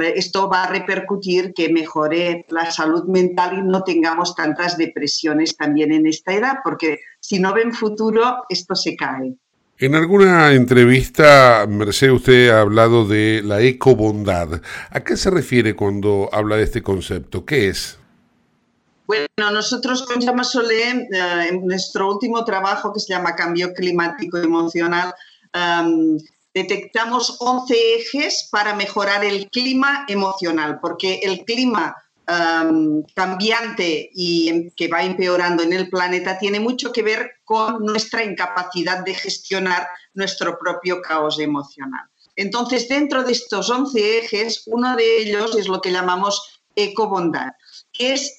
esto va a repercutir que mejore la salud mental y no tengamos tantas depresiones también en esta edad, porque si no ven futuro, esto se cae. En alguna entrevista, Mercè, usted ha hablado de la ecobondad. ¿A qué se refiere cuando habla de este concepto? ¿Qué es? Bueno, nosotros con Jaume Soler, en nuestro último trabajo que se llama Cambio Climático Emocional, detectamos 11 ejes para mejorar el clima emocional, porque el clima cambiante y que va empeorando en el planeta tiene mucho que ver con nuestra incapacidad de gestionar nuestro propio caos emocional. Entonces, dentro de estos 11 ejes, uno de ellos es lo que llamamos ecobondad, que es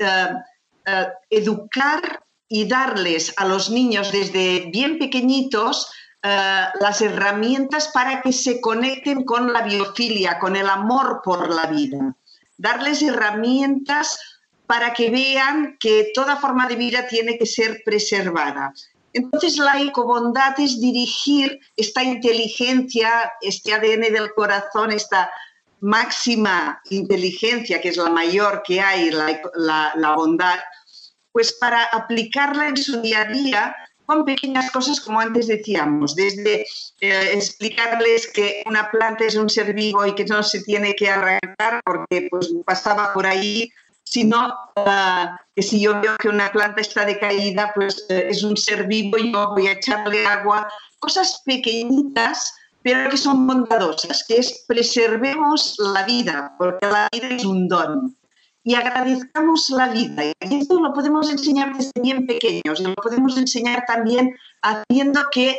educar y darles a los niños desde bien pequeñitos las herramientas para que se conecten con la biofilia, con el amor por la vida. Darles herramientas para que vean que toda forma de vida tiene que ser preservada. Entonces, la ecobondad es dirigir esta inteligencia, este ADN del corazón, esta máxima inteligencia, que es la mayor que hay, la bondad, pues para aplicarla en su día a día, con pequeñas cosas, como antes decíamos, desde explicarles que una planta es un ser vivo y que no se tiene que arrancar porque pues, pasaba por ahí sino que si yo veo que una planta está decaída, pues es un ser vivo y yo voy a echarle agua. Cosas pequeñitas, pero que son bondadosas, que es preservemos la vida, porque la vida es un don. Y agradezcamos la vida. Y esto lo podemos enseñar desde bien pequeños, y lo podemos enseñar también haciendo que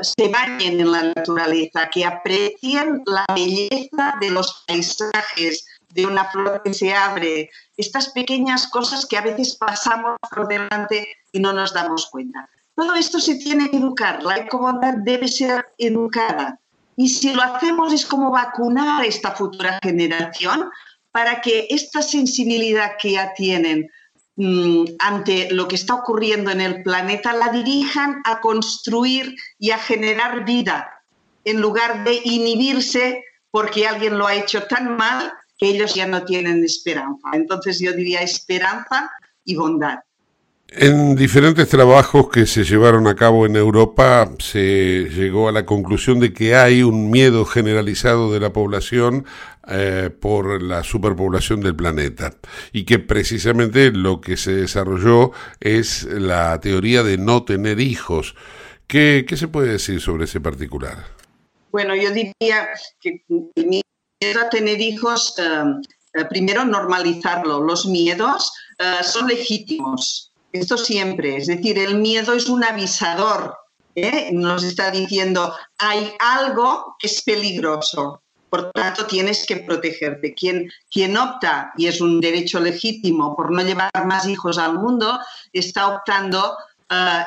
se bañen en la naturaleza, que aprecien la belleza de los paisajes, de una flor que se abre. Estas pequeñas cosas que a veces pasamos por delante y no nos damos cuenta. Todo esto se tiene que educar, la ecobondad debe ser educada. Y si lo hacemos es como vacunar a esta futura generación para que esta sensibilidad que ya tienen ante lo que está ocurriendo en el planeta la dirijan a construir y a generar vida, en lugar de inhibirse porque alguien lo ha hecho tan mal que ellos ya no tienen esperanza. Entonces yo diría esperanza y bondad. En diferentes trabajos que se llevaron a cabo en Europa se llegó a la conclusión de que hay un miedo generalizado de la población por la superpoblación del planeta y que precisamente lo que se desarrolló es la teoría de no tener hijos. ¿Qué se puede decir sobre ese particular? Bueno, yo diría que el miedo a tener hijos, primero normalizarlo. Los miedos son legítimos. Esto siempre, es decir, el miedo es un avisador, ¿eh? Nos está diciendo, hay algo que es peligroso, por tanto tienes que protegerte. Quien opta, y es un derecho legítimo, por no llevar más hijos al mundo, está optando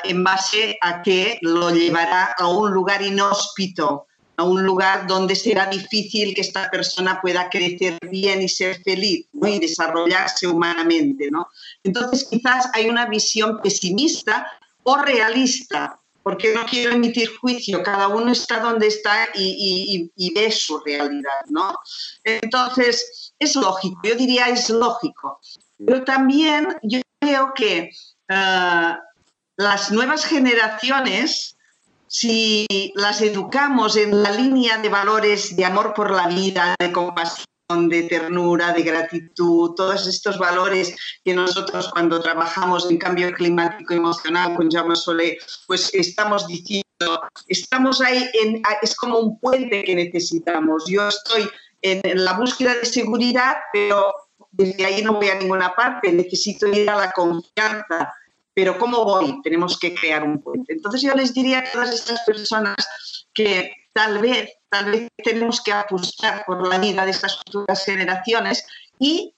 en base a que lo llevará a un lugar inhóspito, a un lugar donde será difícil que esta persona pueda crecer bien y ser feliz, ¿no? Y desarrollarse humanamente, ¿no? Entonces, quizás hay una visión pesimista o realista, porque no quiero emitir juicio, cada uno está donde está y ve su realidad, ¿no? Entonces, es lógico, yo diría es lógico. Pero también yo creo que las nuevas generaciones, si las educamos en la línea de valores de amor por la vida, de compasión, de ternura, de gratitud, todos estos valores que nosotros cuando trabajamos en cambio climático emocional con Jaume Soler, pues estamos diciendo, estamos ahí, es como un puente que necesitamos. Yo estoy en la búsqueda de seguridad, pero desde ahí no voy a ninguna parte, necesito ir a la confianza. Pero ¿cómo voy? Tenemos que crear un puente. Entonces yo les diría a todas estas personas que tal vez tenemos que apostar por la vida de estas futuras generaciones y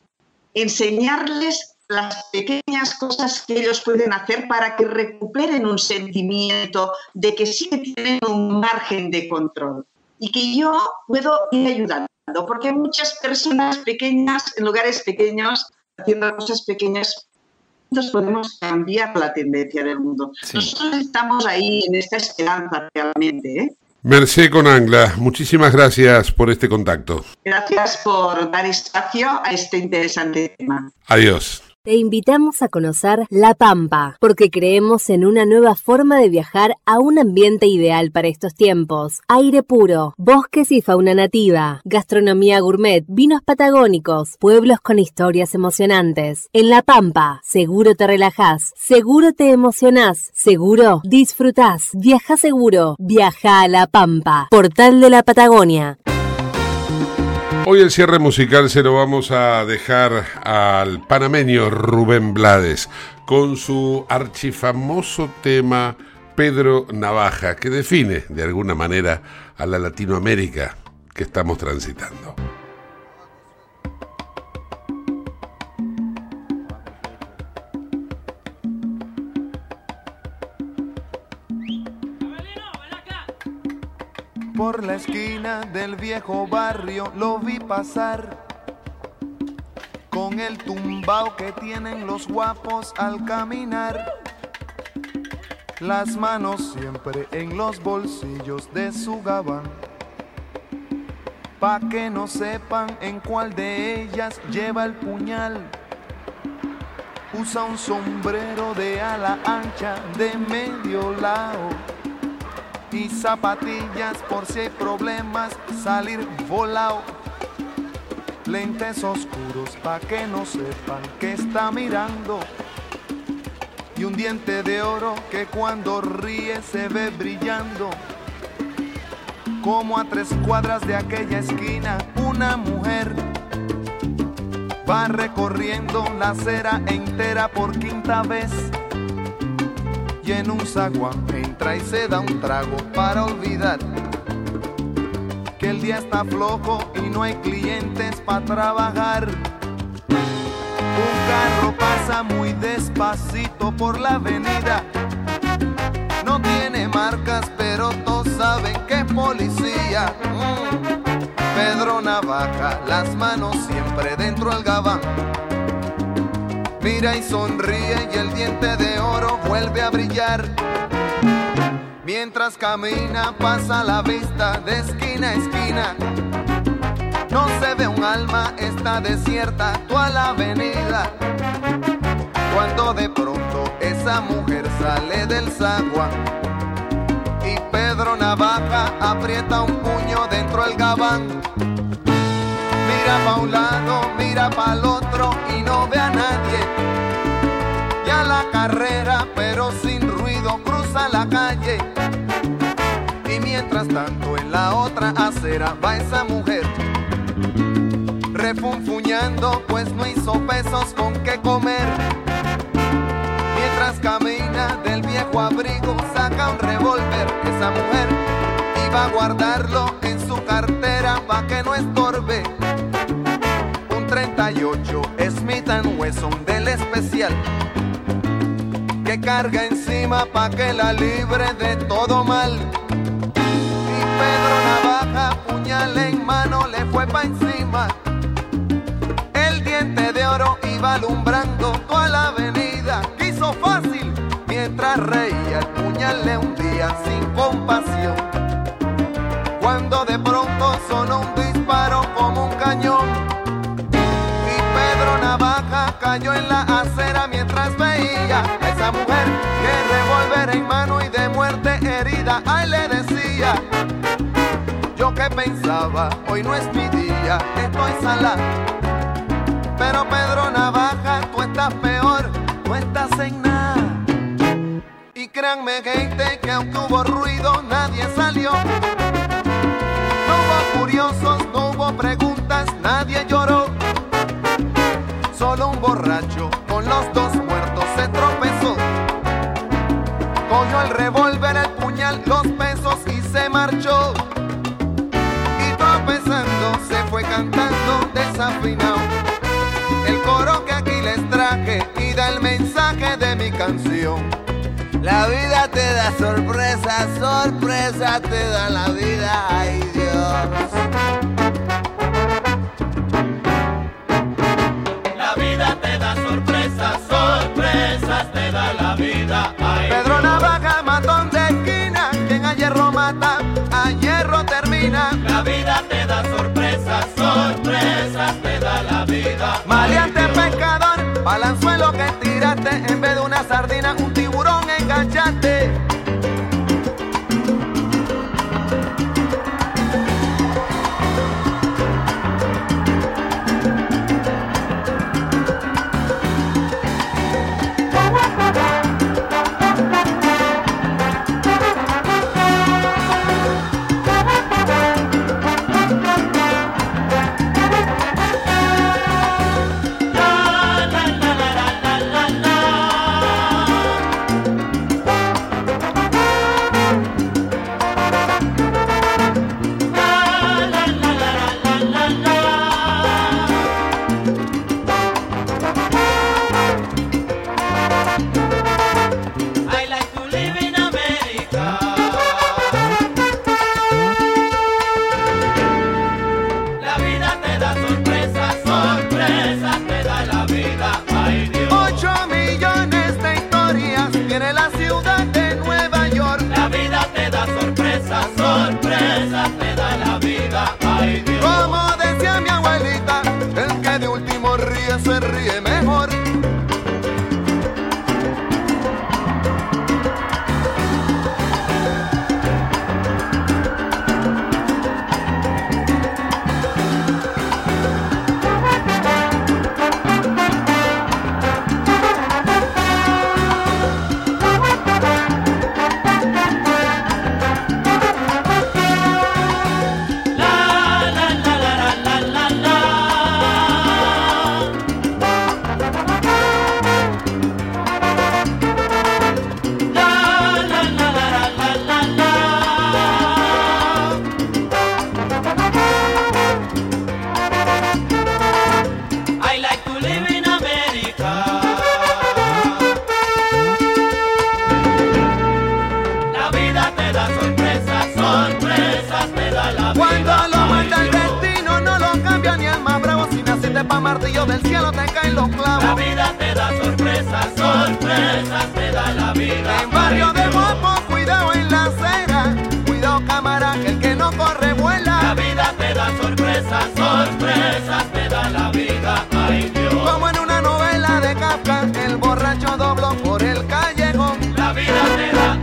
enseñarles las pequeñas cosas que ellos pueden hacer para que recuperen un sentimiento de que sí que tienen un margen de control y que yo puedo ir ayudando. Porque muchas personas pequeñas, en lugares pequeños, haciendo cosas pequeñas, podemos cambiar la tendencia del mundo. Sí. Nosotros estamos ahí en esta esperanza realmente, ¿eh? Mercè Conangla, muchísimas gracias por este contacto. Gracias por dar espacio a este interesante tema. Adiós. Te invitamos a conocer La Pampa, porque creemos en una nueva forma de viajar a un ambiente ideal para estos tiempos. Aire puro, bosques y fauna nativa, gastronomía gourmet, vinos patagónicos, pueblos con historias emocionantes. En La Pampa, seguro te relajás, seguro te emocionás, seguro disfrutás. Viaja seguro, viaja a La Pampa, portal de la Patagonia. Hoy el cierre musical se lo vamos a dejar al panameño Rubén Blades con su archifamoso tema Pedro Navaja, que define de alguna manera a la Latinoamérica que estamos transitando. Por la esquina del viejo barrio lo vi pasar, con el tumbao que tienen los guapos al caminar, las manos siempre en los bolsillos de su gabán, pa' que no sepan en cuál de ellas lleva el puñal. Usa un sombrero de ala ancha de medio lado y zapatillas por si hay problemas, salir volao. lentes oscuros pa' que no sepan que está mirando, y un diente de oro que cuando ríe se ve brillando, como a 3 cuadras de aquella esquina una mujer va recorriendo la acera entera por 5ª vez, y en un zaguán entra y se da un trago para olvidar que el día está flojo y no hay clientes para trabajar. Un carro pasa muy despacito por la avenida, no tiene marcas pero todos saben que es policía. Pedro Navaja, las manos siempre dentro del gabán, mira y sonríe y el diente de oro vuelve a brillar. Mientras camina pasa la vista de esquina a esquina, no se ve un alma, está desierta toda la avenida. Cuando de pronto esa mujer sale del zaguán y Pedro Navaja aprieta un puño dentro del gabán. Mira pa' un lado, mira pa' el otro y no ve a nadie. Ya la carrera pero sin ruido cruza la calle, y mientras tanto en la otra acera va esa mujer refunfuñando pues no hizo pesos con qué comer. Mientras camina del viejo abrigo saca un revólver esa mujer, y va a guardarlo en su cartera pa' que no estorbe. Un 38 Smith & Wesson del especial que carga encima pa' que la libre de todo mal. Y Pedro Navaja puñal en mano le fue pa' encima, de oro iba alumbrando toda la avenida. Quiso fácil mientras reía, el puñal le hundía sin compasión. Cuando de pronto sonó un disparo como un cañón, y Pedro Navaja cayó en la acera mientras veía a esa mujer que revólver en mano y de muerte herida. Ay, le decía, yo que pensaba hoy no es mi día, estoy salá. Pero Pedro Navaja, tú estás peor, tú estás en nada. Y créanme gente que aunque hubo ruido nadie salió, no hubo curiosos, no hubo preguntas, nadie lloró. Solo un borracho con los 2 muertos se tropezó, cogió el revólver, el puñal, los pesos y se marchó. Y tropezando se fue cantando desafinado el coro que aquí les traje y da el mensaje de mi canción. La vida te da sorpresa, sorpresa te da la vida, ay Dios. La vida te da sorpresa, sorpresas te da la vida, ay Dios. Pedro Navaja, matón de esquina, quien a hierro mata, a hierro termina. La vida te da sorpresa, sorpresas te da la vida. Maleante pescador, balanzuelo que tiraste, en vez de una sardina, un tiburón enganchaste. brillo del cielo te caen los clavos. La vida te da sorpresas, sorpresas te da la vida. En barrio de guapos, cuidado en la acera, cuidado cámara, que el que no corre vuela. La vida te da sorpresas, sorpresas te da la vida, ay Dios. Como en una novela de Kafka, el borracho dobló por el callejón. La vida te da.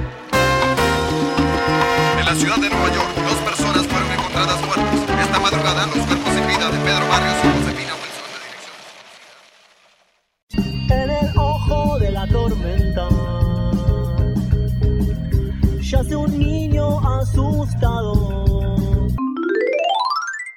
En la ciudad de Nueva York, 2 personas fueron encontradas muertas. Esta madrugada los cuerpos sin vida de Pedro Barrios y Josefina Wilson de dirección. En el ojo de la tormenta yace un niño asustado.